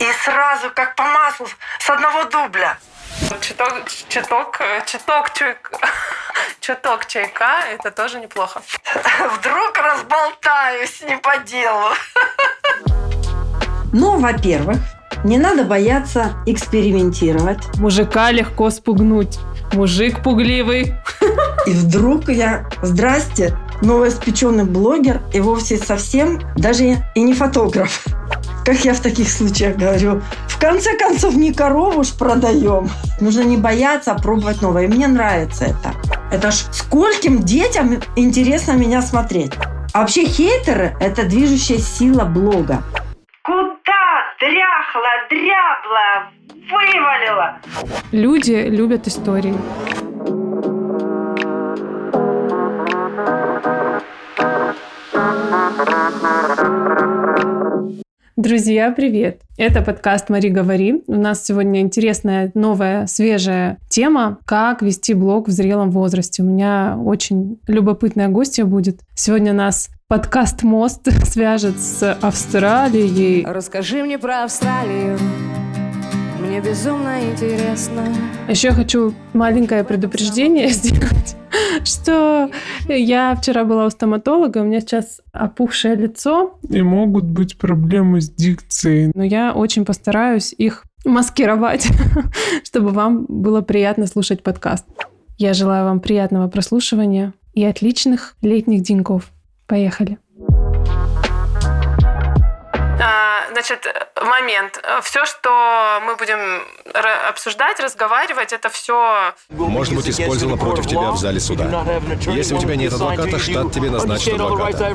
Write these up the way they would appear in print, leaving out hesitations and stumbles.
И сразу, как по маслу, с одного дубля. Чуток чайка, это тоже неплохо. Вдруг разболтаюсь не по делу. Ну, во-первых, не надо бояться экспериментировать. Мужика легко спугнуть. Мужик пугливый. И вдруг я, здрасте, новоиспеченный блогер и вовсе совсем даже и не фотограф. Как я в таких случаях говорю, в конце концов не корову ж продаем. Нужно не бояться, а пробовать новое. И мне нравится это. Это ж скольким детям интересно меня смотреть. А вообще хейтеры – это движущая сила блога. Куда дряхла, вывалила? Люди любят истории. Друзья, привет! Это подкаст «Мари, говори». У нас сегодня интересная, новая, свежая тема «Как вести блог в зрелом возрасте». У меня очень любопытная гостья будет. Сегодня нас подкаст «Мост» свяжет с Австралией. Расскажи мне про Австралию. Мне безумно интересно. Еще хочу маленькое предупреждение сделать, что я вчера была у стоматолога, у меня сейчас опухшее лицо. И могут быть проблемы с дикцией. Но я очень постараюсь их маскировать, чтобы вам было приятно слушать подкаст. Я желаю вам приятного прослушивания и отличных летних деньков. Поехали. Значит, момент. Все, что мы будем обсуждать, разговаривать, это все... Может быть, использовано против тебя в зале суда. Если у тебя нет адвоката, штат тебе назначит адвоката.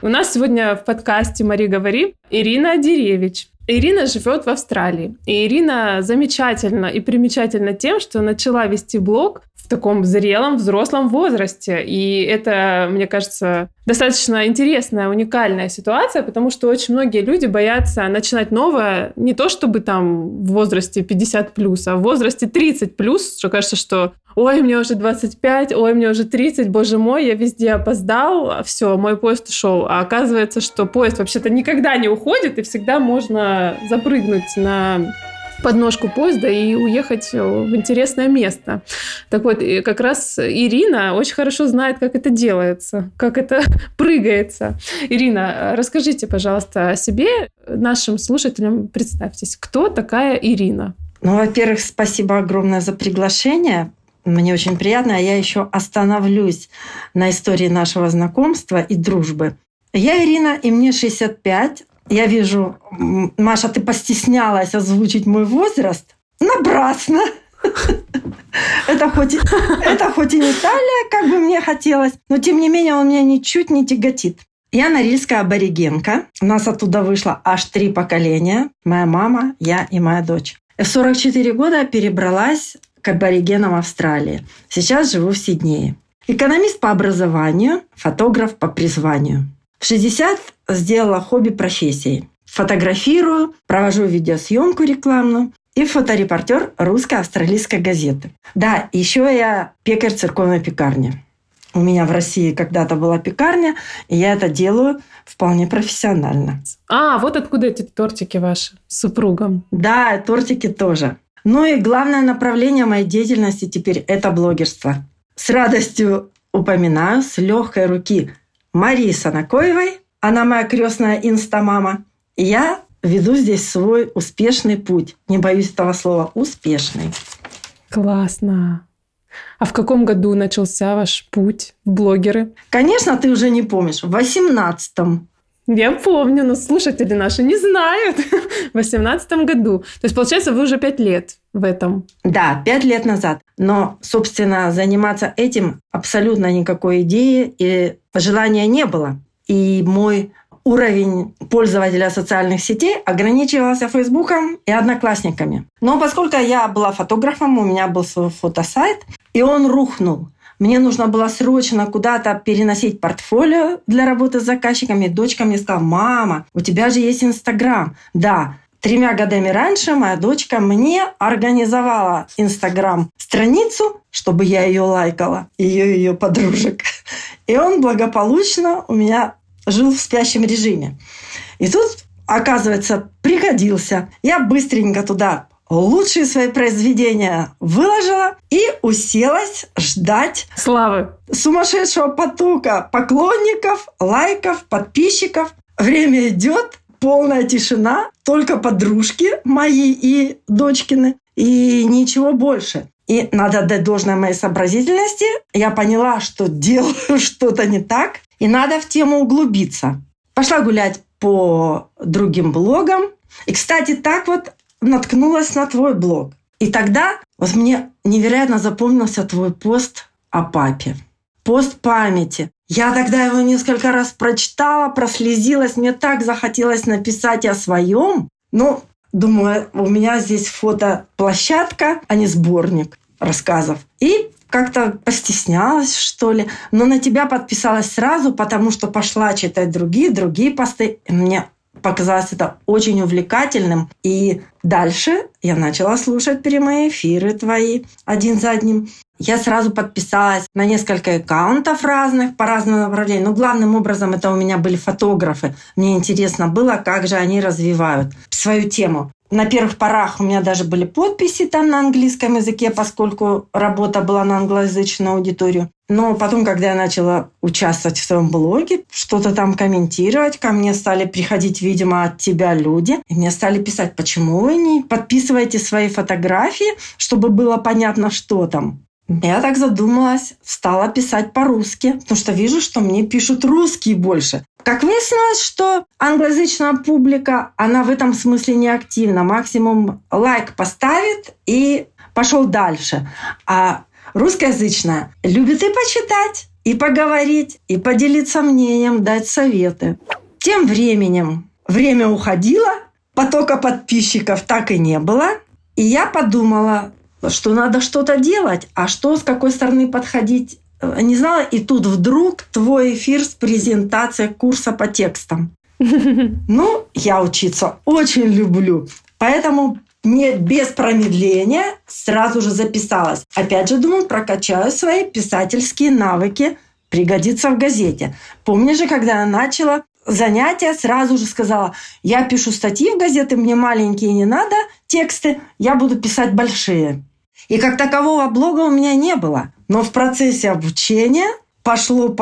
У нас сегодня в подкасте «Мари, говори» Ирина Деревич. Ирина живет в Австралии. И Ирина замечательна и примечательна тем, что начала вести блог в таком зрелом, взрослом возрасте. И это, мне кажется, достаточно интересная, уникальная ситуация, потому что очень многие люди боятся начинать новое не то чтобы там в возрасте 50+, а в возрасте 30+, что кажется, что «Ой, мне уже 25, ой, мне уже 30, боже мой, я везде опоздал, все, мой поезд ушел». А оказывается, что поезд вообще-то никогда не уходит, и всегда можно запрыгнуть на подножку поезда и уехать в интересное место. Так вот, как раз Ирина очень хорошо знает, как это делается, как это прыгается. Ирина, расскажите, пожалуйста, о себе, нашим слушателям представьтесь. Кто такая Ирина? Ну, во-первых, спасибо огромное за приглашение. Мне очень приятно, а я еще остановлюсь на истории нашего знакомства и дружбы. Я Ирина, и мне 65. Я вижу, Маша, ты постеснялась озвучить мой возраст. Напрасно. Это хоть и не Италия, как бы мне хотелось, но тем не менее он меня ничуть не тяготит. Я норильская аборигенка. У нас оттуда вышло аж 3 поколения. Моя мама, я и моя дочь. В 44 года перебралась к аборигенам Австралии. Сейчас живу в Сиднее. Экономист по образованию, фотограф по призванию. В 60 сделала хобби профессией. Фотографирую, провожу видеосъемку рекламную и фоторепортер русско-австралийской газеты. Да, еще я пекарь церковной пекарни. У меня в России когда-то была пекарня, и я это делаю вполне профессионально. А, вот откуда эти тортики ваши с супругом. Да, тортики тоже. Ну и главное направление моей деятельности теперь – это блогерство. С радостью упоминаю, с легкой руки Марии Санакоевой. Она моя крестная инстамама. И я веду здесь свой успешный путь. Не боюсь этого слова. Успешный. Классно. А в каком году начался ваш путь в блогеры? Конечно, ты уже не помнишь. В 18-м. Я помню, но слушатели наши не знают. В 18-м году. То есть, получается, вы уже 5 лет в этом. Да, 5 лет назад. Но, собственно, заниматься этим абсолютно никакой идеи и желания не было. И мой уровень пользователя социальных сетей ограничивался Фейсбуком и Одноклассниками. Но поскольку я была фотографом, у меня был свой фотосайт, и он рухнул. Мне нужно было срочно куда-то переносить портфолио для работы с заказчиками. Дочка мне сказала: «Мама, у тебя же есть Инстаграм». Да, 3 годами раньше моя дочка мне организовала Инстаграм-страницу, чтобы я ее лайкала, ее подружек. И он благополучно у меня жил в спящем режиме. И тут, оказывается, пригодился. Я быстренько туда лучшие свои произведения выложила и уселась ждать славы, сумасшедшего потока поклонников, лайков, подписчиков. Время идет, полная тишина, только подружки мои и дочкины, и ничего больше. И надо отдать должное моей сообразительности. Я поняла, что делаю что-то не так, и надо в тему углубиться. Пошла гулять по другим блогам. И, кстати, так вот наткнулась на твой блог. И тогда вот мне невероятно запомнился твой пост о папе. Пост памяти. Я тогда его несколько раз прочитала, прослезилась. Мне так захотелось написать о своем. Но думаю, у меня здесь фотоплощадка, а не сборник рассказов. И как-то постеснялась, что ли. Но на тебя подписалась сразу, потому что пошла читать другие посты. И мне показалось это очень увлекательным. И дальше я начала слушать прямые эфиры твои один за одним. Я сразу подписалась на несколько аккаунтов разных по разным направлениям. Но главным образом это у меня были фотографы. Мне интересно было, как же они развивают свою тему. На первых порах у меня даже были подписи там на английском языке, поскольку работа была на англоязычную аудиторию. Но потом, когда я начала участвовать в своем блоге, что-то там комментировать, ко мне стали приходить, видимо, от тебя люди. И мне стали писать, почему вы не подписываете свои фотографии, чтобы было понятно, что там. Я так задумалась, стала писать по-русски, потому что вижу, что мне пишут русские больше. Как выяснилось, что англоязычная публика, она в этом смысле не активна. Максимум лайк поставит и пошел дальше. А русскоязычная любит и почитать, и поговорить, и поделиться мнением, дать советы. Тем временем время уходило, потока подписчиков так и не было. И я подумала, что надо что-то делать, а что, с какой стороны подходить, не знала. И тут вдруг твой эфир с презентацией курса по текстам. Ну, я учиться очень люблю, поэтому мне без промедления сразу же записалась. Опять же, думаю, прокачаю свои писательские навыки, пригодится в газете. Помнишь же, когда я начала занятия, сразу же сказала, я пишу статьи в газеты, мне маленькие не надо тексты, я буду писать большие. И как такового блога у меня не было. Но в процессе обучения пошло,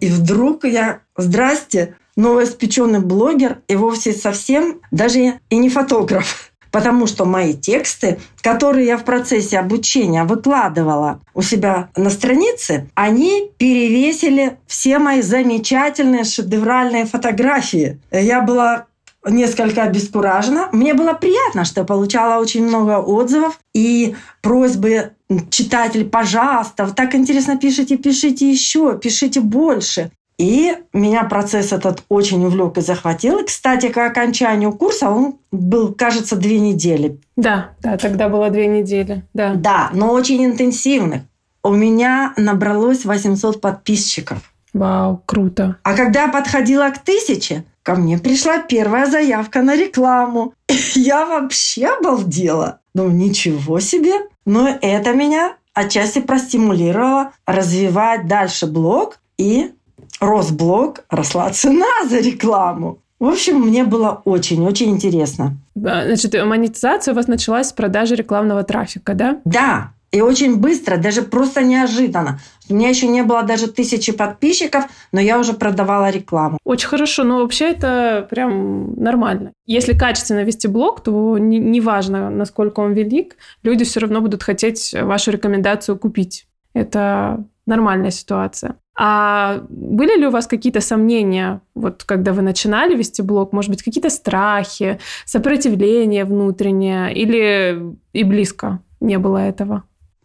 и вдруг я, здрасте, новоиспеченный блогер и вовсе совсем даже и не фотограф. Потому что мои тексты, которые я в процессе обучения выкладывала у себя на странице, они перевесили все мои замечательные шедевральные фотографии. Я была несколько обескуражена. Мне было приятно, что я получала очень много отзывов и просьбы читателей, пожалуйста, вы так интересно пишите, пишите еще, пишите больше. И меня процесс этот очень увлек и захватил. И, кстати, к окончанию курса он был, кажется, 2 недели. Да, тогда было 2 недели. Да, но очень интенсивных. У меня набралось 800 подписчиков. Вау, круто. А когда я подходила к 1000, ко мне пришла первая заявка на рекламу. Я вообще обалдела. Ну, ничего себе. Но это меня отчасти простимулировало развивать дальше блог и... рос блог, росла цена за рекламу. В общем, мне было очень-очень интересно. Значит, монетизация у вас началась с продажи рекламного трафика, да? Да, и очень быстро, даже просто неожиданно. У меня еще не было даже 1000 подписчиков, но я уже продавала рекламу. Очень хорошо, но вообще это прям нормально. Если качественно вести блог, то неважно, насколько он велик, люди все равно будут хотеть вашу рекомендацию купить. Это нормальная ситуация. А были ли у вас какие-то сомнения, вот когда вы начинали вести блог? Может быть, какие-то страхи, сопротивление внутреннее? Или и близко не было этого?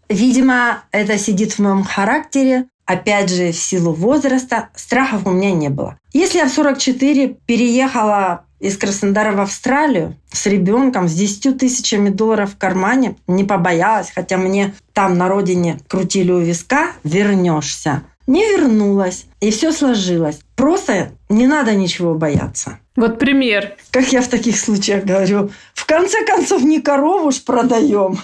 Видимо, это сидит в моем характере. Опять же, в силу возраста страхов у меня не было. Если я в 44 переехала из Краснодара в Австралию с ребенком, с 10 000 долларов в кармане, не побоялась, хотя мне там на родине крутили у виска «вернешься». Не вернулась, и все сложилось. Просто не надо ничего бояться. Вот пример. Как я в таких случаях говорю, в конце концов, не корову ж продаем.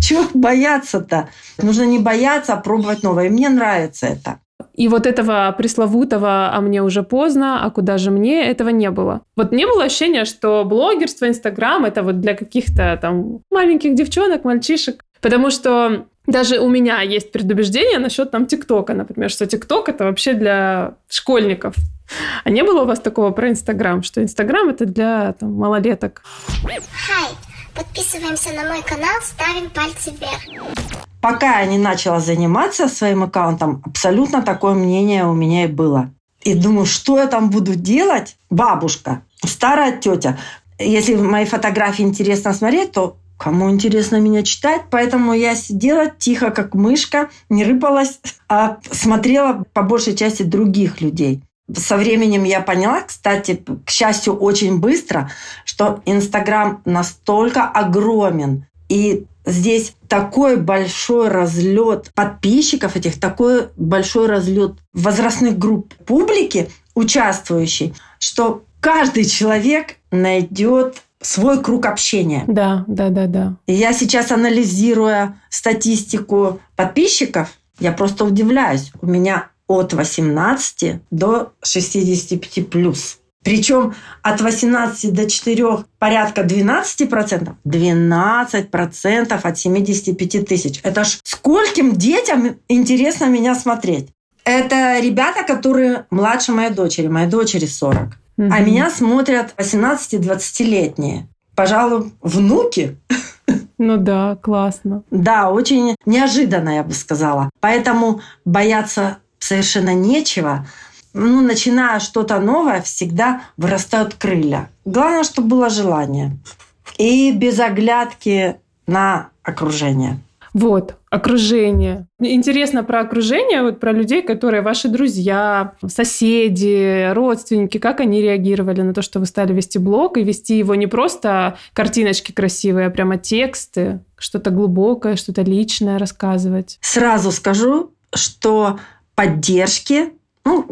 Чего бояться-то? Нужно не бояться, а пробовать новое. И мне нравится это. И вот этого пресловутого «а мне уже поздно», «а куда же мне», этого не было. Вот не было ощущения, что блогерство, Инстаграм — это вот для каких-то там маленьких девчонок, мальчишек. Потому что даже у меня есть предубеждение насчет там ТикТока, например, что ТикТок — это вообще для школьников. А не было у вас такого про Инстаграм, что Инстаграм — это для там малолеток? Хай! Подписываемся на мой канал, ставим пальцы вверх. Пока я не начала заниматься своим аккаунтом, абсолютно такое мнение у меня и было. И думаю, что я там буду делать? Бабушка, старая тетя. Если мои фотографии интересно смотреть, то кому интересно меня читать? Поэтому я сидела тихо, как мышка, не рыпалась, а смотрела по большей части других людей. Со временем я поняла, кстати, к счастью, очень быстро, что Инстаграм настолько огромен. И здесь такой большой разлет подписчиков этих, такой большой разлет возрастных групп публики, участвующей, что каждый человек найдет свой круг общения. Да. Я сейчас, анализируя статистику подписчиков, я просто удивляюсь. У меня от 18 до 65 плюс. Причем от 18 до 4 порядка 12%. 12% от 75 тысяч. Это ж скольким детям интересно меня смотреть? Это ребята, которые младше моей дочери. Моей дочери 40. Угу. А меня смотрят 18-20-летние. Пожалуй, внуки. Ну да, классно. Да, очень неожиданно, я бы сказала. Поэтому бояться совершенно нечего. Начиная что-то новое, всегда вырастают крылья. Главное, чтобы было желание. И без оглядки на окружение. Вот, окружение. Интересно про окружение, вот про людей, которые ваши друзья, соседи, родственники, как они реагировали на то, что вы стали вести блог, и вести его не просто картиночки красивые, а прямо тексты, что-то глубокое, что-то личное рассказывать. Сразу скажу, что поддержки,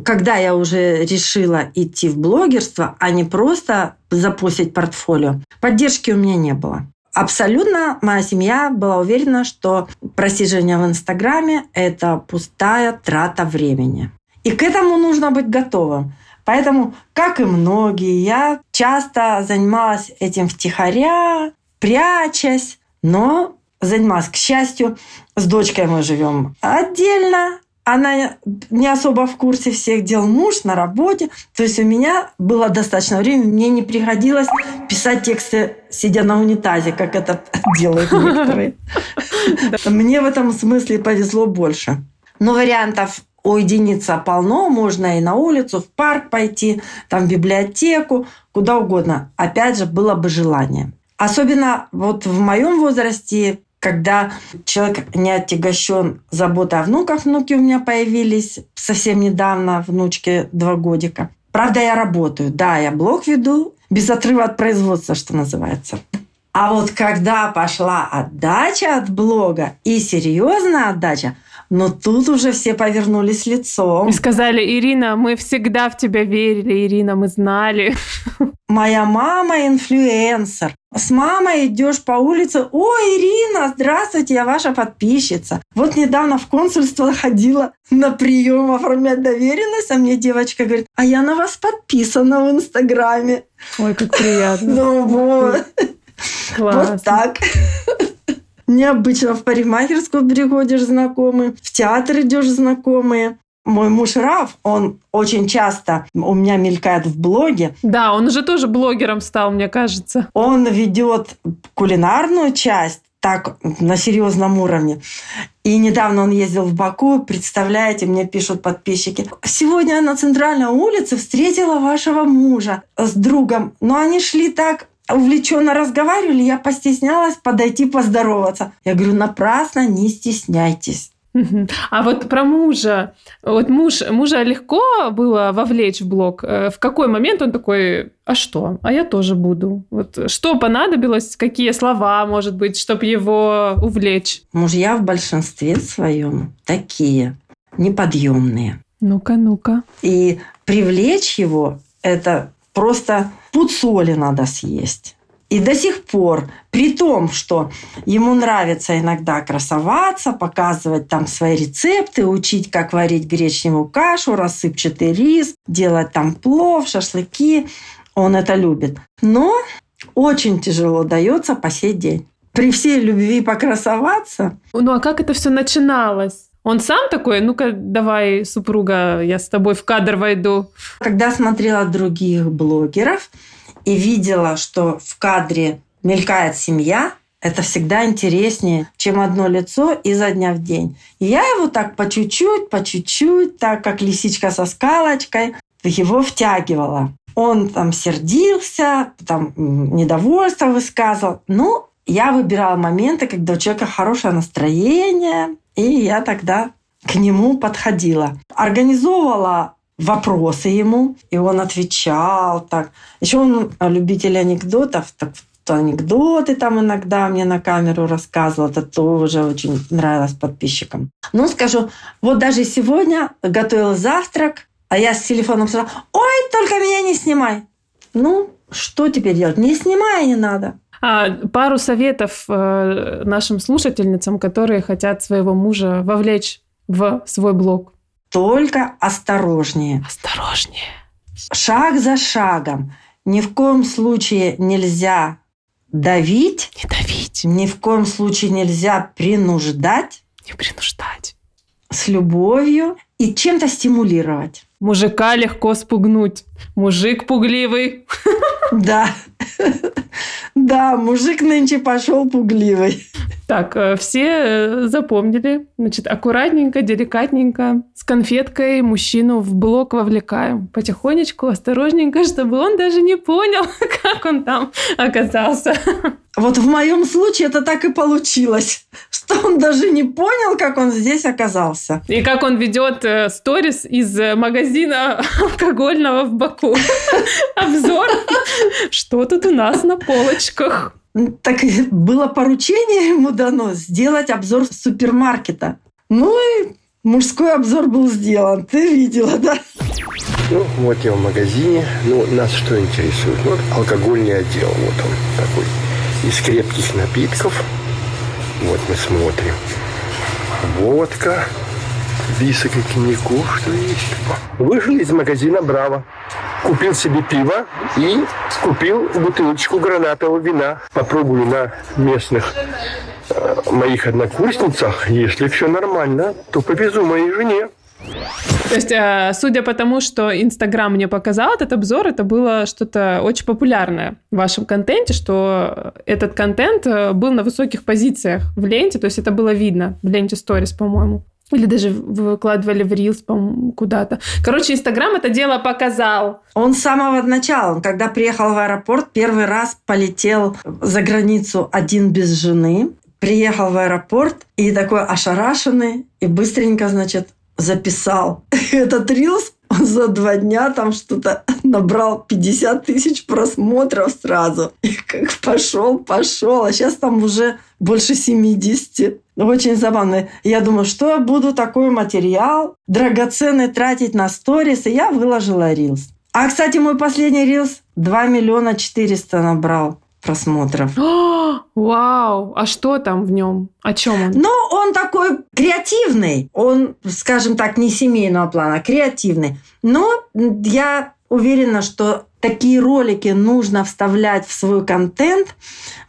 когда я уже решила идти в блогерство, а не просто запустить портфолио, поддержки у меня не было. Абсолютно моя семья была уверена, что просиживание в Инстаграме – это пустая трата времени. И к этому нужно быть готовым. Поэтому, как и многие, я часто занималась этим втихаря, прячась, но занималась. К счастью, с дочкой мы живем отдельно. Она не особо в курсе всех дел, муж на работе. То есть у меня было достаточно времени, мне не приходилось писать тексты, сидя на унитазе, как это делают некоторые. Мне в этом смысле повезло больше. Но вариантов уединиться полно. Можно и на улицу, в парк пойти, там в библиотеку, куда угодно. Опять же, было бы желание. Особенно вот в моем возрасте, когда человек не отягощен заботой о внуках. Внуки у меня появились совсем недавно, внучке 2 годика. Правда, я работаю. Да, я блог веду без отрыва от производства, что называется. А вот когда пошла отдача от блога и серьезная отдача, но тут уже все повернулись лицом. И сказали: Ирина, мы всегда в тебя верили, Ирина, мы знали. Моя мама инфлюенсер. С мамой идешь по улице. О, Ирина, здравствуйте, я ваша подписчица. Вот недавно в консульство ходила на прием оформлять доверенность, а мне девочка говорит: а я на вас подписана в Инстаграме. Ой, как приятно. Ну вот. Классно. Вот так. Необычно в парикмахерскую приходишь знакомые, в театр идешь знакомые. Мой муж Рауф, он очень часто у меня мелькает в блоге. Да, он уже тоже блогером стал, мне кажется. Он ведет кулинарную часть, так, на серьезном уровне. И недавно он ездил в Баку, представляете, мне пишут подписчики: сегодня я на центральной улице встретила вашего мужа с другом, но они шли так увлеченно разговаривали, я постеснялась подойти поздороваться. Я говорю: напрасно, не стесняйтесь. А вот про мужа. Вот мужа легко было вовлечь в блог? В какой момент он такой: а что? А я тоже буду. Вот что понадобилось? Какие слова, может быть, чтобы его увлечь? Мужья в большинстве своем такие неподъемные. Ну-ка. И привлечь его — это просто пуд соли надо съесть. И до сих пор, при том, что ему нравится иногда красоваться, показывать там свои рецепты, учить, как варить гречневую кашу, рассыпчатый рис, делать там плов, шашлыки, он это любит. Но очень тяжело дается по сей день. При всей любви покрасоваться. Ну а как это все начиналось? Он сам такой, ну-ка, давай, супруга, я с тобой в кадр войду. Когда смотрела других блогеров и видела, что в кадре мелькает семья, это всегда интереснее, чем одно лицо изо дня в день. И я его так по чуть-чуть, так как лисичка со скалочкой, его втягивала. Он там сердился, там недовольство высказывал. Ну, я выбирала моменты, когда у человека хорошее настроение, и я тогда к нему подходила. Организовывала вопросы ему, и он отвечал так. Еще он любитель анекдотов, так анекдоты там иногда мне на камеру рассказывал, это тоже очень нравилось подписчикам. Ну, скажу, вот даже сегодня готовил завтрак, а я с телефоном сказала: «Ой, только меня не снимай!» Ну, что теперь делать? Не снимай, не надо. Пару советов нашим слушательницам, которые хотят своего мужа вовлечь в свой блог. Только осторожнее. Осторожнее. Шаг за шагом. Ни в коем случае нельзя давить. Не давить. Ни в коем случае нельзя принуждать. Не принуждать. С любовью и чем-то стимулировать. Мужика легко спугнуть. Мужик пугливый. Да. Да, мужик нынче пошел пугливый. Так, все запомнили. Значит, аккуратненько, деликатненько, с конфеткой мужчину в блог вовлекаем. Потихонечку, осторожненько, чтобы он даже не понял, как он там оказался. Вот в моем случае это так и получилось, что он даже не понял, как он здесь оказался. И как он ведет сторис из магазина алкогольного в Баку. Обзор. Что тут у нас на полочках? Так было поручение ему дано сделать обзор супермаркета. Ну и мужской обзор был сделан. Ты видела, да? Ну, вот я в магазине. Ну, нас что интересует? Вот алкогольный отдел. Вот он такой. Из крепких напитков. Вот мы смотрим. Водка. Висок и коньяку, что есть. Вышел из магазина «Браво». Купил себе пиво и купил бутылочку гранатового вина. Попробую на местных моих однокурсницах. Если все нормально, то повезу моей жене. То есть, судя по тому, что Инстаграм мне показал этот обзор, это было что-то очень популярное в вашем контенте, что этот контент был на высоких позициях в ленте, то есть это было видно в ленте сторис, по-моему. Или даже выкладывали в Reels, по-моему, куда-то. Короче, Инстаграм это дело показал. Он с самого начала, он когда приехал в аэропорт, первый раз полетел за границу один без жены, приехал в аэропорт и такой ошарашенный, и быстренько, значит, записал этот Reels. Он за 2 дня там что-то набрал 50 тысяч просмотров сразу. И как пошел. А сейчас там уже больше 70. Очень забавно. Я думаю, что я буду такой материал драгоценный тратить на сторис. И я выложила Reels. А, кстати, мой последний Reels 2 400 000 набрал просмотров. Вау! А что там в нем? О чем он? Ну, он такой креативный. Он, скажем так, не семейного плана, а креативный. Но я уверена, что такие ролики нужно вставлять в свой контент.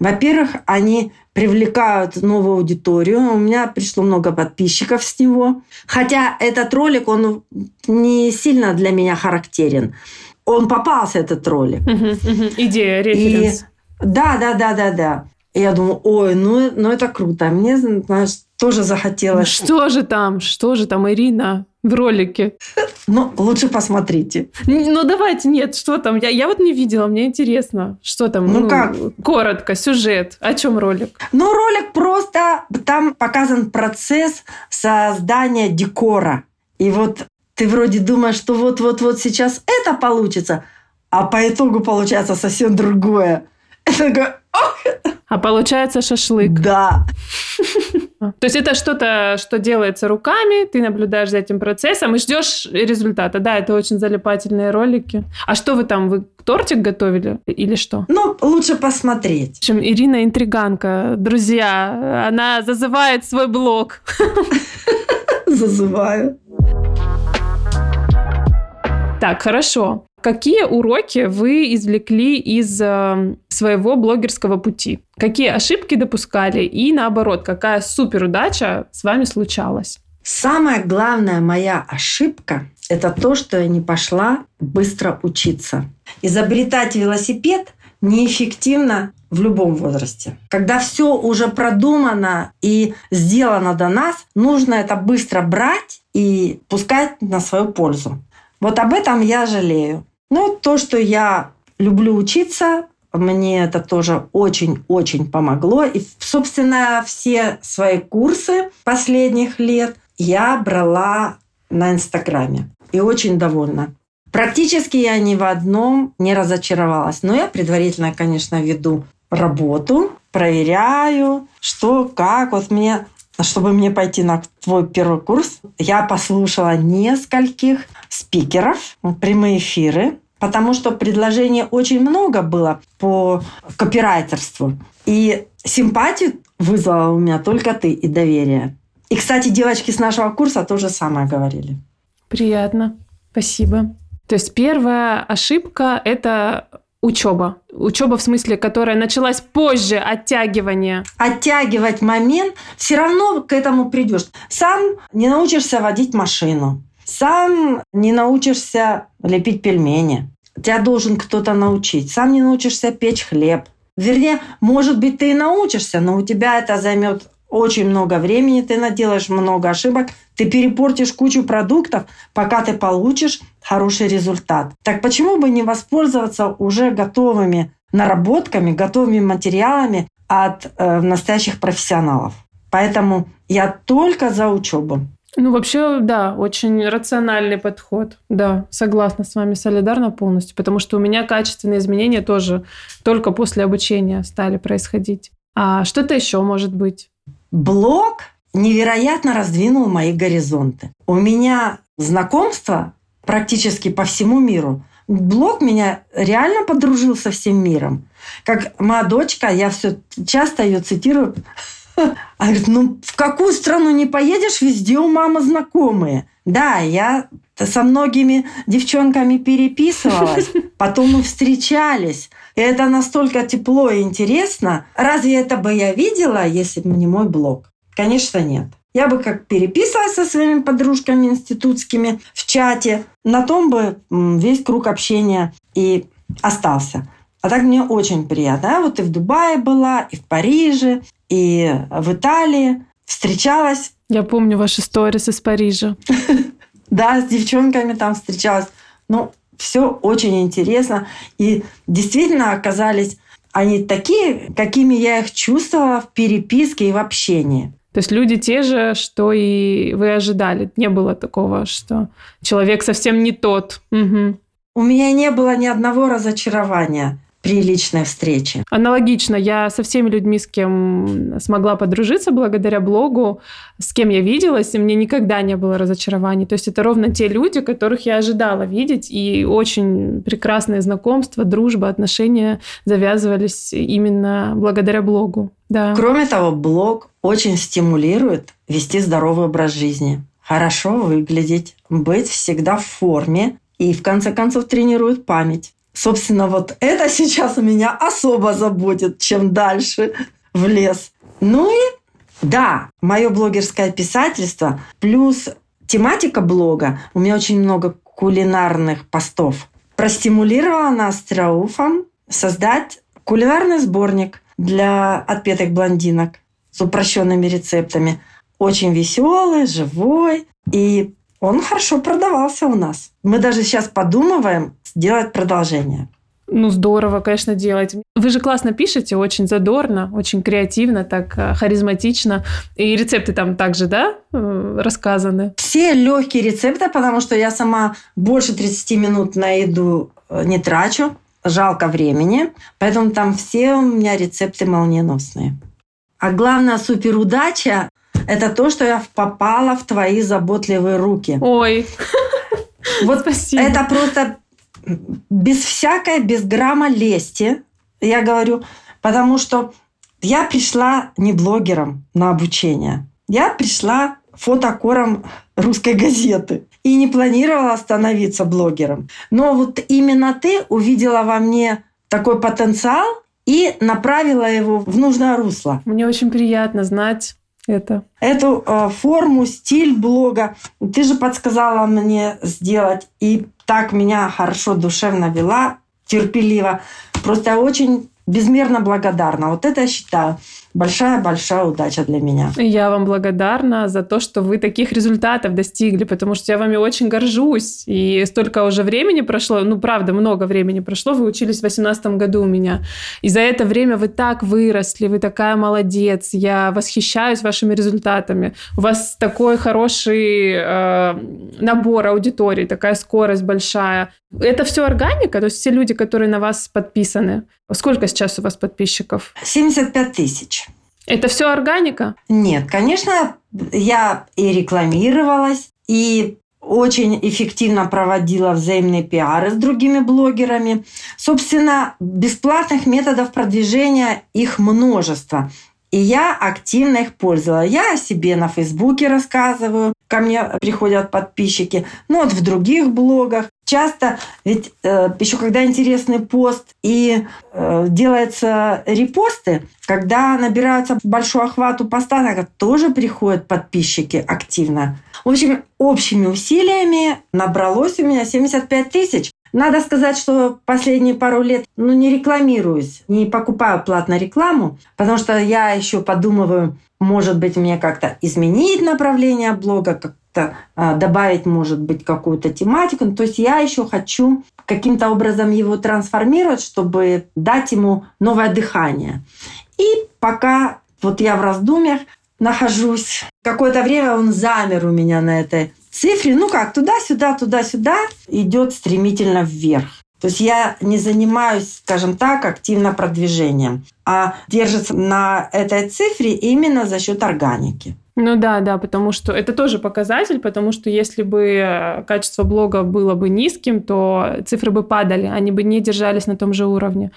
Во-первых, они привлекают новую аудиторию. У меня пришло много подписчиков с него. Хотя этот ролик, он не сильно для меня характерен. Он попался, этот ролик. Идея, референс. Да. Я думаю, ой, ну это круто. Мне, знаешь, тоже захотелось. Что же там, Ирина, в ролике? Ну, лучше посмотрите. Ну, давайте, нет, что там? Я вот не видела, мне интересно, что там. Ну, как? Коротко, сюжет. О чем ролик? Ну, ролик просто... Там показан процесс создания декора. И вот ты вроде думаешь, что вот сейчас это получится, а по итогу получается совсем другое. Это А получается шашлык. Да. То есть это что-то, что делается руками, ты наблюдаешь за этим процессом и ждешь результата. Да, это очень залипательные ролики. А что вы там, вы тортик готовили или что? Ну, лучше посмотреть. В общем, Ирина интриганка, друзья. Она зазывает свой блог. Зазываю. Так, хорошо. Какие уроки вы извлекли из своего блогерского пути? Какие ошибки допускали? И наоборот, какая суперудача с вами случалась? Самая главная моя ошибка – это то, что я не пошла быстро учиться. Изобретать велосипед неэффективно в любом возрасте. Когда все уже продумано и сделано до нас, нужно это быстро брать и пускать на свою пользу. Вот об этом я жалею. Но то, что я люблю учиться, мне это тоже очень-очень помогло. И, собственно, все свои курсы последних лет я брала на Инстаграме. И очень довольна. Практически я ни в одном не разочаровалась. Но я предварительно, конечно, веду работу, проверяю, что, как. Вот мне... Чтобы мне пойти на твой первый курс, я послушала нескольких спикеров, прямые эфиры, потому что предложений очень много было по копирайтерству. И симпатию вызвала у меня только ты и доверие. И, кстати, девочки с нашего курса тоже самое говорили. Приятно. Спасибо. То есть первая ошибка – это... Учеба. Учеба, в смысле, которая началась позже оттягивания. Оттягивать момент, все равно к этому придешь. Сам не научишься водить машину, сам не научишься лепить пельмени. Тебя должен кто-то научить. Сам не научишься печь хлеб. Вернее, может быть, ты и научишься, но у тебя это займет очень много времени, ты наделаешь много ошибок, ты перепортишь кучу продуктов, пока ты получишь хороший результат. Так почему бы не воспользоваться уже готовыми наработками, готовыми материалами от настоящих профессионалов? Поэтому я только за учебу. Ну, вообще, да, очень рациональный подход. Да, согласна с вами, солидарна полностью, потому что у меня качественные изменения тоже только после обучения стали происходить. А что-то еще может быть? Блог невероятно раздвинул мои горизонты. У меня знакомства практически по всему миру. Блог меня реально подружил со всем миром. Как моя дочка, я все часто ее цитирую, она говорит, ну в какую страну не поедешь, везде у мамы знакомые. Да, я со многими девчонками переписывалась, потом мы встречались. И это настолько тепло и интересно. Разве это бы я видела, если бы не мой блог? Конечно, нет. Я бы как переписывалась со своими подружками институтскими в чате, на том бы весь круг общения и остался. А так мне очень приятно. Я вот и в Дубае была, и в Париже, и в Италии. Встречалась. Я помню ваши сторис из Парижа. Да, с девчонками там встречалась. Ну, все очень интересно. И действительно оказались они такие, какими я их чувствовала в переписке и в общении. То есть люди те же, что и вы ожидали. Не было такого, что человек совсем не тот. Угу. У меня не было ни одного разочарования при личной встрече. Аналогично. Я со всеми людьми, с кем смогла подружиться благодаря блогу, с кем я виделась, и мне никогда не было разочарований. То есть это ровно те люди, которых я ожидала видеть, и очень прекрасные знакомства, дружба, отношения завязывались именно благодаря блогу. Да. Кроме того, блог очень стимулирует вести здоровый образ жизни, хорошо выглядеть, быть всегда в форме и, в конце концов, тренирует память. Собственно, вот это сейчас меня особо заботит, чем дальше в лес. Ну и да, мое блогерское писательство плюс тематика блога. У меня очень много кулинарных постов. Простимулировала нас с Рауфом создать кулинарный сборник для отпетых блондинок с упрощенными рецептами. Очень веселый, живой. И он хорошо продавался у нас. Мы даже сейчас подумываем сделать продолжение. Ну, здорово, конечно, делать. Вы же классно пишете, очень задорно, очень креативно, так харизматично. И рецепты там также, да, рассказаны? Все легкие рецепты, потому что я сама больше 30 минут на еду не трачу. жалко времени, поэтому там все у меня рецепты молниеносные. А главная суперудача – это то, что я попала в твои заботливые руки. Ой, вот спасибо. Это просто без всякой, без грамма лести, я говорю, потому что я пришла не блогером на обучение. Я пришла фотокором русской газеты и не планировала становиться блогером. Но вот именно ты увидела во мне такой потенциал и направила его в нужное русло. Мне очень приятно знать это. Эту форму, стиль блога ты же подсказала мне сделать. И так меня хорошо душевно вела, терпеливо. Просто очень безмерно благодарна. Вот это, я считаю, большая-большая удача для меня. Я вам благодарна за то, что вы таких результатов достигли, потому что я вами очень горжусь. И столько уже времени прошло, ну, правда, много времени прошло. Вы учились в 2018 году у меня. И за это время вы так выросли, вы такая молодец. Я восхищаюсь вашими результатами. У вас такой хороший набор аудитории, такая скорость большая. Это все органика? То есть все люди, которые на вас подписаны? Сколько сейчас у вас подписчиков? 75 тысяч. Это все органика? Нет, конечно, я и рекламировалась, и очень эффективно проводила взаимные пиары с другими блогерами. Собственно, бесплатных методов продвижения их множество. И я активно их пользовалась. Я о себе на Фейсбуке рассказываю, ко мне приходят подписчики, ну вот в других блогах. Часто ведь еще когда интересный пост и делаются репосты, когда набираются большой охват у поста, так тоже приходят подписчики активно. В общем, общими усилиями набралось у меня 75 тысяч. Надо сказать, что последние пару лет не рекламируюсь, не покупаю платную рекламу, потому что я еще подумываю, может быть, мне как-то изменить направление блога, добавить, может быть, какую-то тематику. То есть я еще хочу каким-то образом его трансформировать, чтобы дать ему новое дыхание. И пока вот я в раздумьях нахожусь, какое-то время он замер у меня на этой цифре. Ну как, туда-сюда, туда-сюда, идет стремительно вверх. То есть я не занимаюсь, скажем так, активно продвижением, а держится на этой цифре именно за счет органики. Ну да, потому что это тоже показатель, потому что если бы качество блога было бы низким, то цифры бы падали, они бы не держались на том же уровне.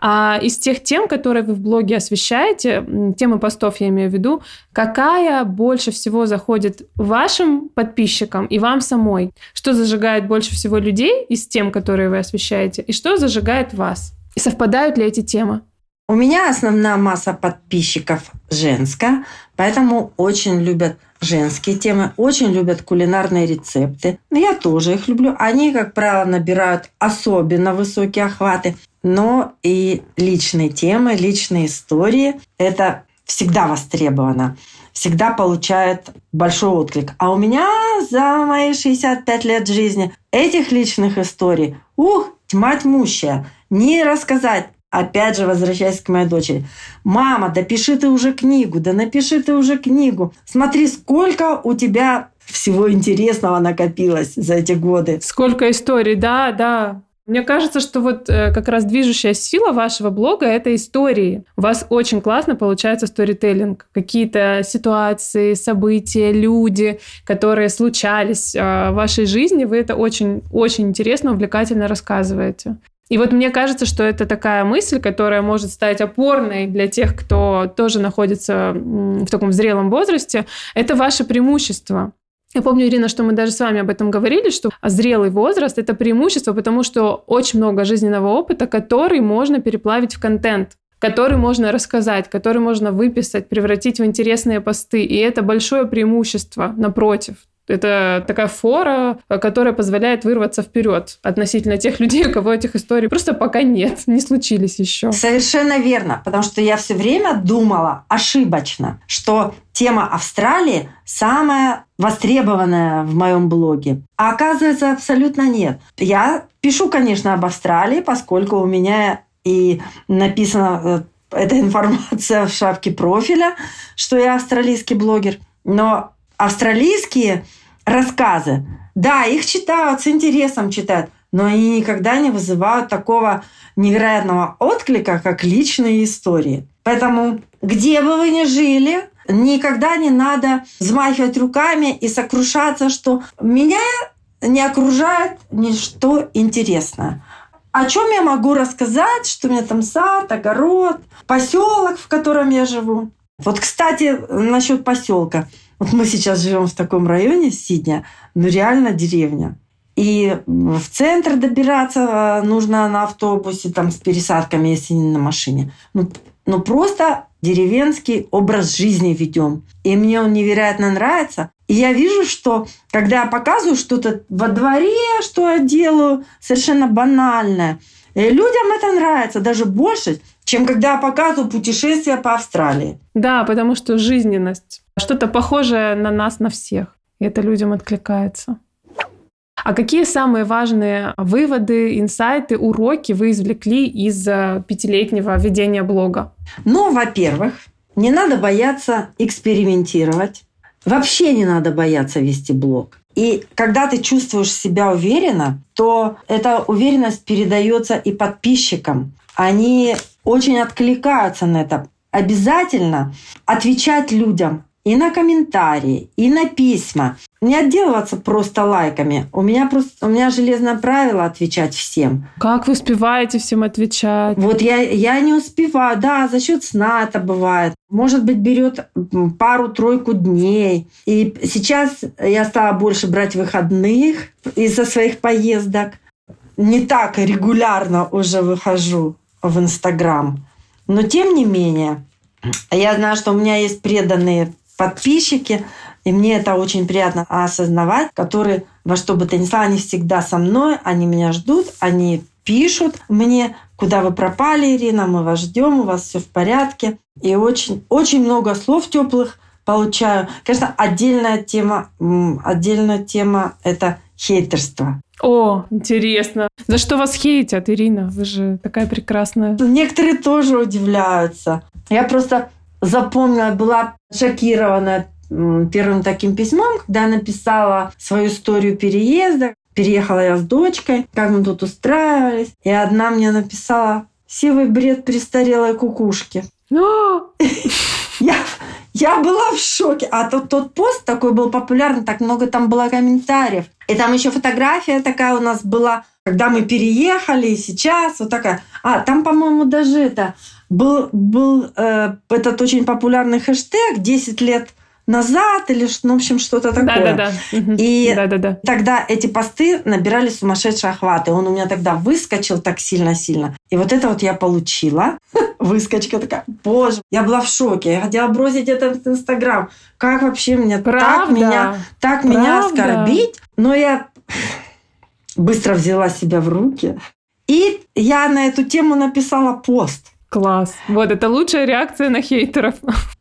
А из тех тем, которые вы в блоге освещаете, темы постов я имею в виду, какая больше всего заходит вашим подписчикам и вам самой? Что зажигает больше всего людей из тем, которые вы освещаете, и что зажигает вас? И совпадают ли эти темы? У меня основная масса подписчиков женская, поэтому очень любят женские темы, очень любят кулинарные рецепты. Я тоже их люблю. Они, как правило, набирают особенно высокие охваты. Но и личные темы, личные истории – это всегда востребовано, всегда получает большой отклик. А у меня за мои 65 лет жизни этих личных историй тьма тьмущая, не рассказать. Опять же, возвращаясь к моей дочери. «Мама, да пиши ты уже книгу, да напиши ты уже книгу. Смотри, сколько у тебя всего интересного накопилось за эти годы». Сколько историй, да. Мне кажется, что вот как раз движущая сила вашего блога – это истории. У вас очень классно получается сторителлинг. Какие-то ситуации, события, люди, которые случались в вашей жизни, вы это очень-очень интересно, увлекательно рассказываете. И вот мне кажется, что это такая мысль, которая может стать опорной для тех, кто тоже находится в таком зрелом возрасте. Это ваше преимущество. Я помню, Ирина, что мы даже с вами об этом говорили, что зрелый возраст – это преимущество, потому что очень много жизненного опыта, который можно переплавить в контент, который можно рассказать, который можно выписать, превратить в интересные посты. И это большое преимущество, напротив. Это такая фора, которая позволяет вырваться вперед относительно тех людей, у кого этих историй просто пока нет, не случились еще. Совершенно верно, потому что я все время думала ошибочно, что тема Австралии самая востребованная в моем блоге. А оказывается, абсолютно нет. Я пишу, конечно, об Австралии, поскольку у меня и написана эта информация в шапке профиля, что я австралийский блогер, но австралийские рассказы Да, их читают, с интересом читают, но они никогда не вызывают такого невероятного отклика, как личные истории. Поэтому, где бы вы ни жили, никогда не надо взмахивать руками и сокрушаться, что меня не окружает ничто интересное. О чем я могу рассказать, что у меня там сад, огород, поселок, в котором я живу. Вот, кстати, насчет поселка. Вот мы сейчас живем в таком районе Сиднея, но реально деревня. И в центр добираться нужно на автобусе, там с пересадками, если не на машине. Но просто деревенский образ жизни ведем. И мне он невероятно нравится. И я вижу, что когда я показываю что-то во дворе, что я делаю, совершенно банальное, и людям это нравится даже больше, чем когда я показываю путешествия по Австралии. Да, потому что жизненность. Что-то похожее на нас, на всех. И это людям откликается. А какие самые важные выводы, инсайты, уроки вы извлекли из пятилетнего ведения блога? Ну, во-первых, не надо бояться экспериментировать. Вообще не надо бояться вести блог. И когда ты чувствуешь себя уверенно, то эта уверенность передается и подписчикам. Они очень откликаются на это. Обязательно отвечать людям и на комментарии, и на письма. Не отделываться просто лайками. У меня железное правило отвечать всем. Как вы успеваете всем отвечать? Вот я не успеваю. Да, за счет сна это бывает. Может быть, берет пару-тройку дней. И сейчас я стала больше брать выходных из-за своих поездок. Не так регулярно уже выхожу в Инстаграм. Но тем не менее, я знаю, что у меня есть преданные подписчики, и мне это очень приятно осознавать, которые во что бы то ни стало, они всегда со мной, они меня ждут, они пишут мне, куда вы пропали, Ирина, мы вас ждем, у вас все в порядке. И очень, очень много слов теплых получаю. Конечно, отдельная тема – это хейтерство. О, интересно. За что вас хейтят, Ирина? Вы же такая прекрасная. Некоторые тоже удивляются. Я просто запомнила, была шокирована первым таким письмом, когда написала свою историю переезда. Переехала я с дочкой, как мы тут устраивались. И одна мне написала: «Сивый бред престарелой кукушки». Я была в шоке. А тот пост такой был популярный, так много там было комментариев. И там еще фотография такая у нас была, когда мы переехали, и сейчас вот такая. А там, по-моему, даже это был этот очень популярный хэштег «10 лет назад» или, ну, в общем, что-то такое. Да. И да. Тогда эти посты набирали сумасшедшие охваты. Он у меня тогда выскочил так сильно-сильно. И вот это вот я получила. Выскочка такая. Боже, я была в шоке. Я хотела бросить этот Инстаграм. Как вообще мне так меня оскорбить? Но я быстро взяла себя в руки. И я на эту тему написала пост. Класс. Вот, это лучшая реакция на хейтеров.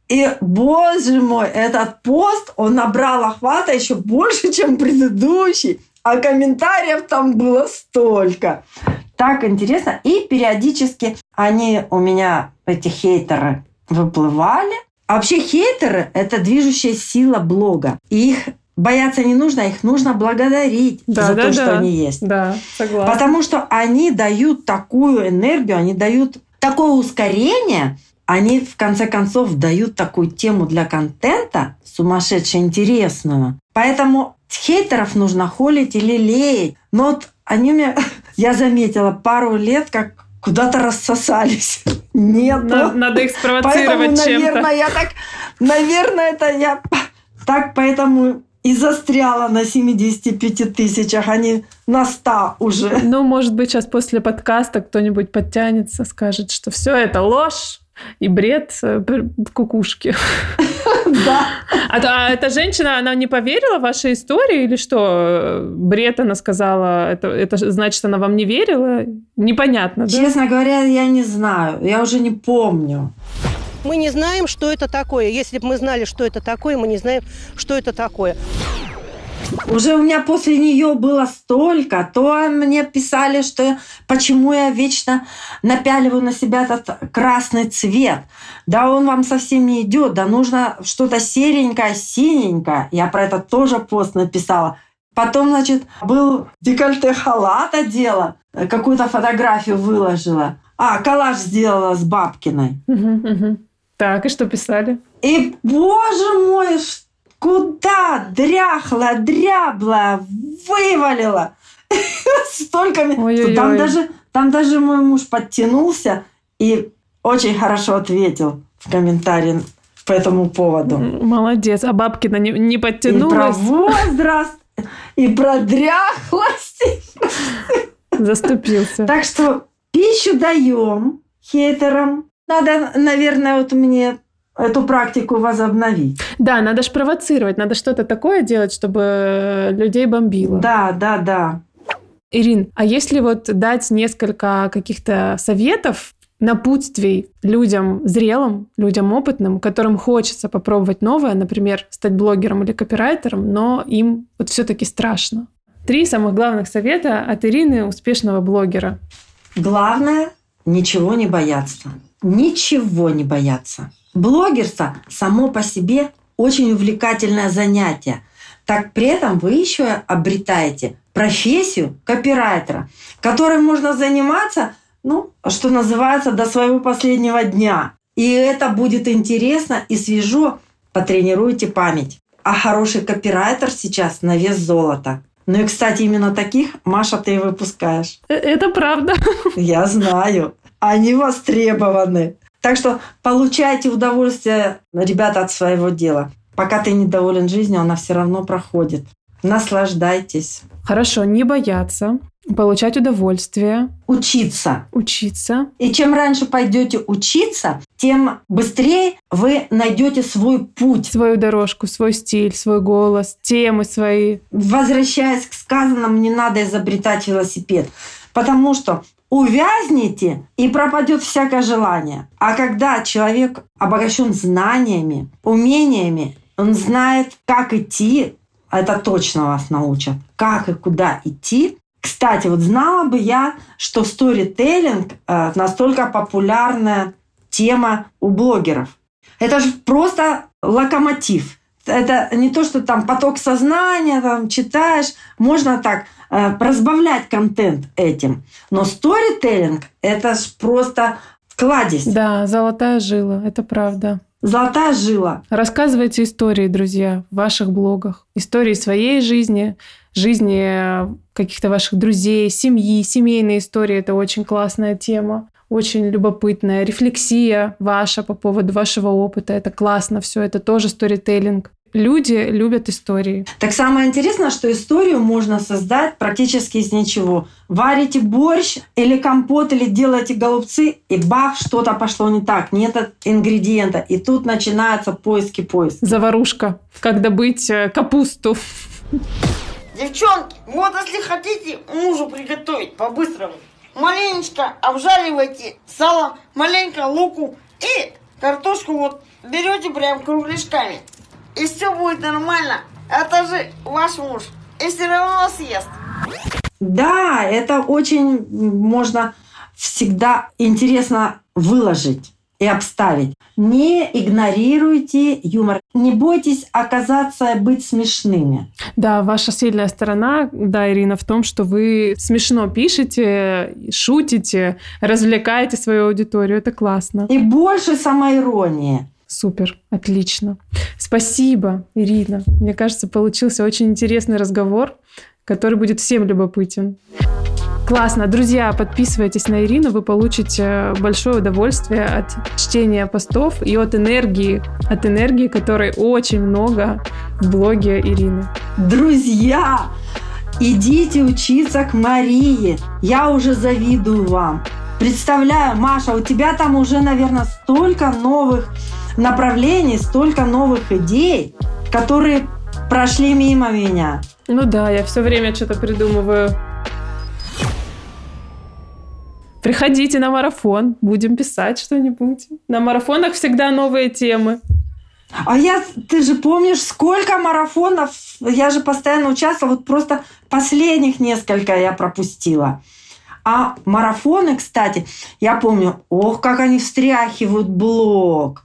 И, боже мой, этот пост, он набрал охвата еще больше, чем предыдущий. А комментариев там было столько. Так интересно. И периодически они у меня, эти хейтеры, выплывали. А вообще хейтеры – это движущая сила блога. И их бояться не нужно, их нужно благодарить за то, что они есть. Да, согласна. Потому что они дают такую энергию, они дают такое ускорение, они, в конце концов, дают такую тему для контента сумасшедше интересную. Поэтому хейтеров нужно холить и лелеять. Но вот они у меня, я заметила, пару лет как куда-то рассосались. Нет. Надо их спровоцировать чем-то. Наверное, это я так поэтому и застряла на 75 тысячах, а не на 100 уже. Ну, может быть, сейчас после подкаста кто-нибудь подтянется, скажет, что все это ложь. И бред кукушки. Да. А эта женщина, она не поверила вашей истории или что? Бред, она сказала, это значит, она вам не верила? Непонятно, да? Честно говоря, я не знаю. Я уже не помню. Мы не знаем, что это такое. Если бы мы знали, что это такое, мы не знаем, что это такое. Уже у меня после нее было столько, то мне писали, что почему я вечно напяливаю на себя этот красный цвет. Да он вам совсем не идет, да нужно что-то серенькое, синенькое. Я про это тоже пост написала. Потом, значит, был декольте-халат одела, какую-то фотографию выложила. А, коллаж сделала с Бабкиной. Так, и что писали? И, боже мой, куда дряблая, вывалила. Столько... Там даже мой муж подтянулся и очень хорошо ответил в комментарии по этому поводу. Молодец. А Бабкина не подтянулась? И про возраст, и про дряхлость. Заступился. Так что пищу даем хейтерам. Надо, наверное, вот мне эту практику возобновить. Да, надо ж провоцировать, надо что-то такое делать, чтобы людей бомбило. Да. Ирин, а если вот дать несколько каких-то советов, напутствий людям зрелым, людям опытным, которым хочется попробовать новое, например, стать блогером или копирайтером, но им вот все-таки страшно. 3 самых главных совета от Ирины, успешного блогера. Главное – ничего не бояться. Ничего не бояться. Блогерство само по себе очень увлекательное занятие. Так при этом вы еще обретаете профессию копирайтера, которой можно заниматься, что называется, до своего последнего дня. И это будет интересно и свежо. Потренируйте память. А хороший копирайтер сейчас на вес золота. Ну и, кстати, именно таких, Маша, ты и выпускаешь. Это правда. Я знаю. Они востребованы. Так что получайте удовольствие, ребята, от своего дела. Пока ты недоволен жизнью, она все равно проходит. Наслаждайтесь. Хорошо, не бояться, получать удовольствие. Учиться. И чем раньше пойдете учиться, тем быстрее вы найдете свой путь. Свою дорожку, свой стиль, свой голос, темы свои. Возвращаясь к сказанному, не надо изобретать велосипед. Потому что увязнете, и пропадет всякое желание. А когда человек обогащен знаниями, умениями, он знает, как идти, это точно вас научат, как и куда идти. Кстати, вот знала бы я, что сторителлинг настолько популярная тема у блогеров. Это же просто локомотив. Это не то, что там поток сознания, там читаешь, можно так разбавлять контент этим. Но сторителлинг – это ж просто кладезь. Да, золотая жила, это правда. Золотая жила. Рассказывайте истории, друзья, в ваших блогах. Истории своей жизни, жизни каких-то ваших друзей, семьи, семейные истории – это очень классная тема. Очень любопытная рефлексия ваша по поводу вашего опыта. Это классно все, это тоже сторителлинг. Люди любят истории. Так самое интересное, что историю можно создать практически из ничего. Варите борщ или компот, или делаете голубцы, и бах, что-то пошло не так, нет ингредиента. И тут начинаются поиски. Заварушка. Как добыть капусту. Девчонки, вот если хотите мужу приготовить по-быстрому, маленечко обжаривайте сало, маленько луку и картошку вот берете прям кругляшками. И все будет нормально. Это же ваш муж. И все равно съест. Да, это очень можно всегда интересно выложить и обставить. Не игнорируйте юмор. Не бойтесь оказаться и быть смешными. Да, ваша сильная сторона, да, Ирина, в том, что вы смешно пишете, шутите, развлекаете свою аудиторию. Это классно. И больше самоиронии. Супер, отлично. Спасибо, Ирина. Мне кажется, получился очень интересный разговор, который будет всем любопытен. Классно. Друзья, подписывайтесь на Ирину, вы получите большое удовольствие от чтения постов и от энергии, которой очень много в блоге Ирины. Друзья, идите учиться к Марии. Я уже завидую вам. Представляю, Маша, у тебя там уже, наверное, столько новых направлений, столько новых идей, которые прошли мимо меня. Ну да, я все время что-то придумываю. Приходите на марафон, будем писать что-нибудь. На марафонах всегда новые темы. Ты же помнишь, сколько марафонов, я же постоянно участвовала, вот просто последних несколько я пропустила. А марафоны, кстати, я помню, как они встряхивают блог.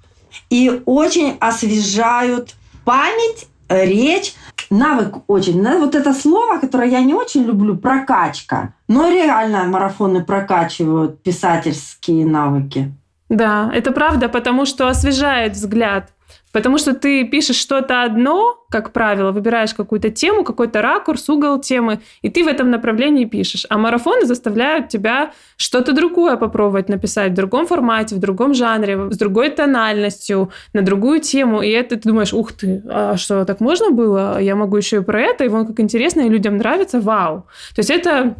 И очень освежают память речь, навык очень. Вот это слово, которое я не очень люблю, прокачка. Но реально марафоны прокачивают писательские навыки. Да, это правда, потому что освежает взгляд. Потому что ты пишешь что-то одно, как правило, выбираешь какую-то тему, какой-то ракурс, угол темы, и ты в этом направлении пишешь. А марафоны заставляют тебя что-то другое попробовать написать в другом формате, в другом жанре, с другой тональностью, на другую тему. И это ты думаешь, ух ты, а что, так можно было? Я могу еще и про это, и вон как интересно, и людям нравится, вау. То есть это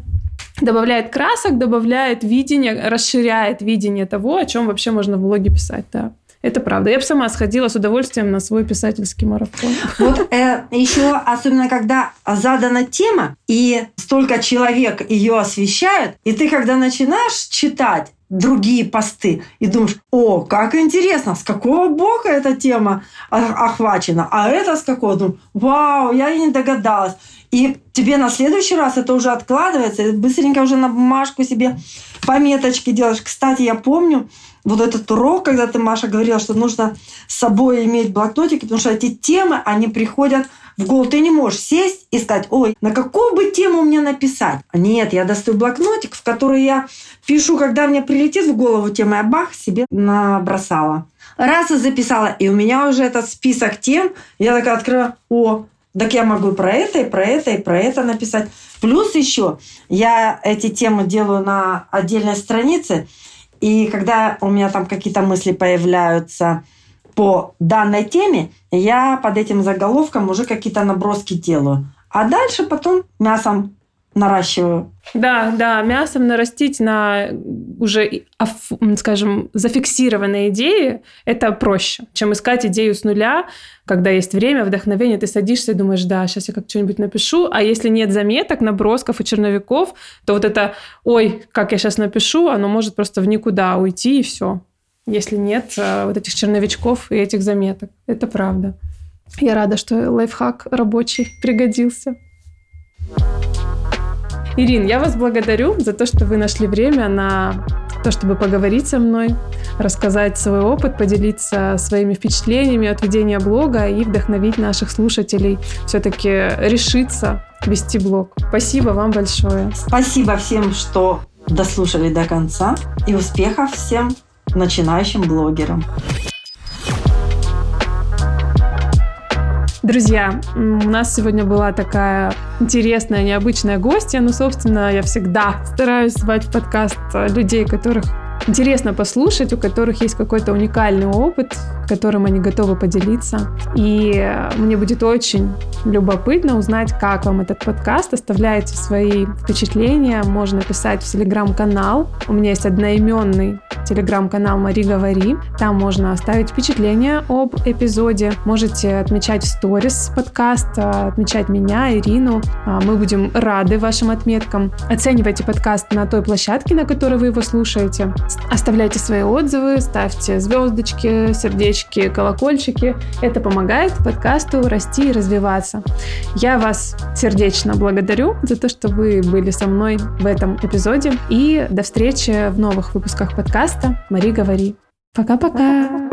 добавляет красок, добавляет видение, расширяет видение того, о чем вообще можно в блоге писать, да. Это правда. Я бы сама сходила с удовольствием на свой писательский марафон. Вот еще, особенно когда задана тема, и столько человек ее освещают, и ты, когда начинаешь читать другие посты, и думаешь, о, как интересно, с какого бока эта тема охвачена, а это с какого? Думаю, вау, я и не догадалась. И тебе на следующий раз это уже откладывается, и быстренько уже на бумажку себе пометочки делаешь. Кстати, я помню, вот этот урок, когда ты, Маша, говорила, что нужно с собой иметь блокнотики, потому что эти темы, они приходят в голову. Ты не можешь сесть и сказать, ой, на какую бы тему мне написать? Нет, я достаю блокнотик, в который я пишу, когда мне прилетит в голову тема, я бах, себе набросала. Раз и записала, и у меня уже этот список тем, я такая открыла, о, так я могу про это, и про это, и про это написать. Плюс еще я эти темы делаю на отдельной странице, и когда у меня там какие-то мысли появляются по данной теме, я под этим заголовком уже какие-то наброски делаю. А дальше потом мясом наращиваю. Да, да, мясом нарастить на уже, скажем, зафиксированные идеи – это проще, чем искать идею с нуля, когда есть время, вдохновение, ты садишься и думаешь, да, сейчас я как что-нибудь напишу, а если нет заметок, набросков и черновиков, то вот это «ой, как я сейчас напишу», оно может просто в никуда уйти и все, если нет вот этих черновичков и этих заметок. Это правда. Я рада, что лайфхак рабочий пригодился. Ирин, я вас благодарю за то, что вы нашли время на то, чтобы поговорить со мной, рассказать свой опыт, поделиться своими впечатлениями от ведения блога и вдохновить наших слушателей все-таки решиться вести блог. Спасибо вам большое. Спасибо всем, что дослушали до конца, и успехов всем начинающим блогерам. Друзья, у нас сегодня была такая интересная, необычная гостья. Ну, собственно, я всегда стараюсь звать в подкаст людей, которых интересно послушать, у которых есть какой-то уникальный опыт, которым они готовы поделиться. И мне будет очень любопытно узнать, как вам этот подкаст. Оставляйте свои впечатления. Можно писать в телеграм-канал. У меня есть одноименный телеграм-канал «Мари, говори». Там можно оставить впечатление об эпизоде. Можете отмечать в сторис подкаст, отмечать меня, Ирину. Мы будем рады вашим отметкам. Оценивайте подкаст на той площадке, на которой вы его слушаете. Оставляйте свои отзывы, ставьте звездочки, сердечки, колокольчики. Это помогает подкасту расти и развиваться. Я вас сердечно благодарю за то, что вы были со мной в этом эпизоде. И до встречи в новых выпусках подкаста «Мари, говори». Пока-пока!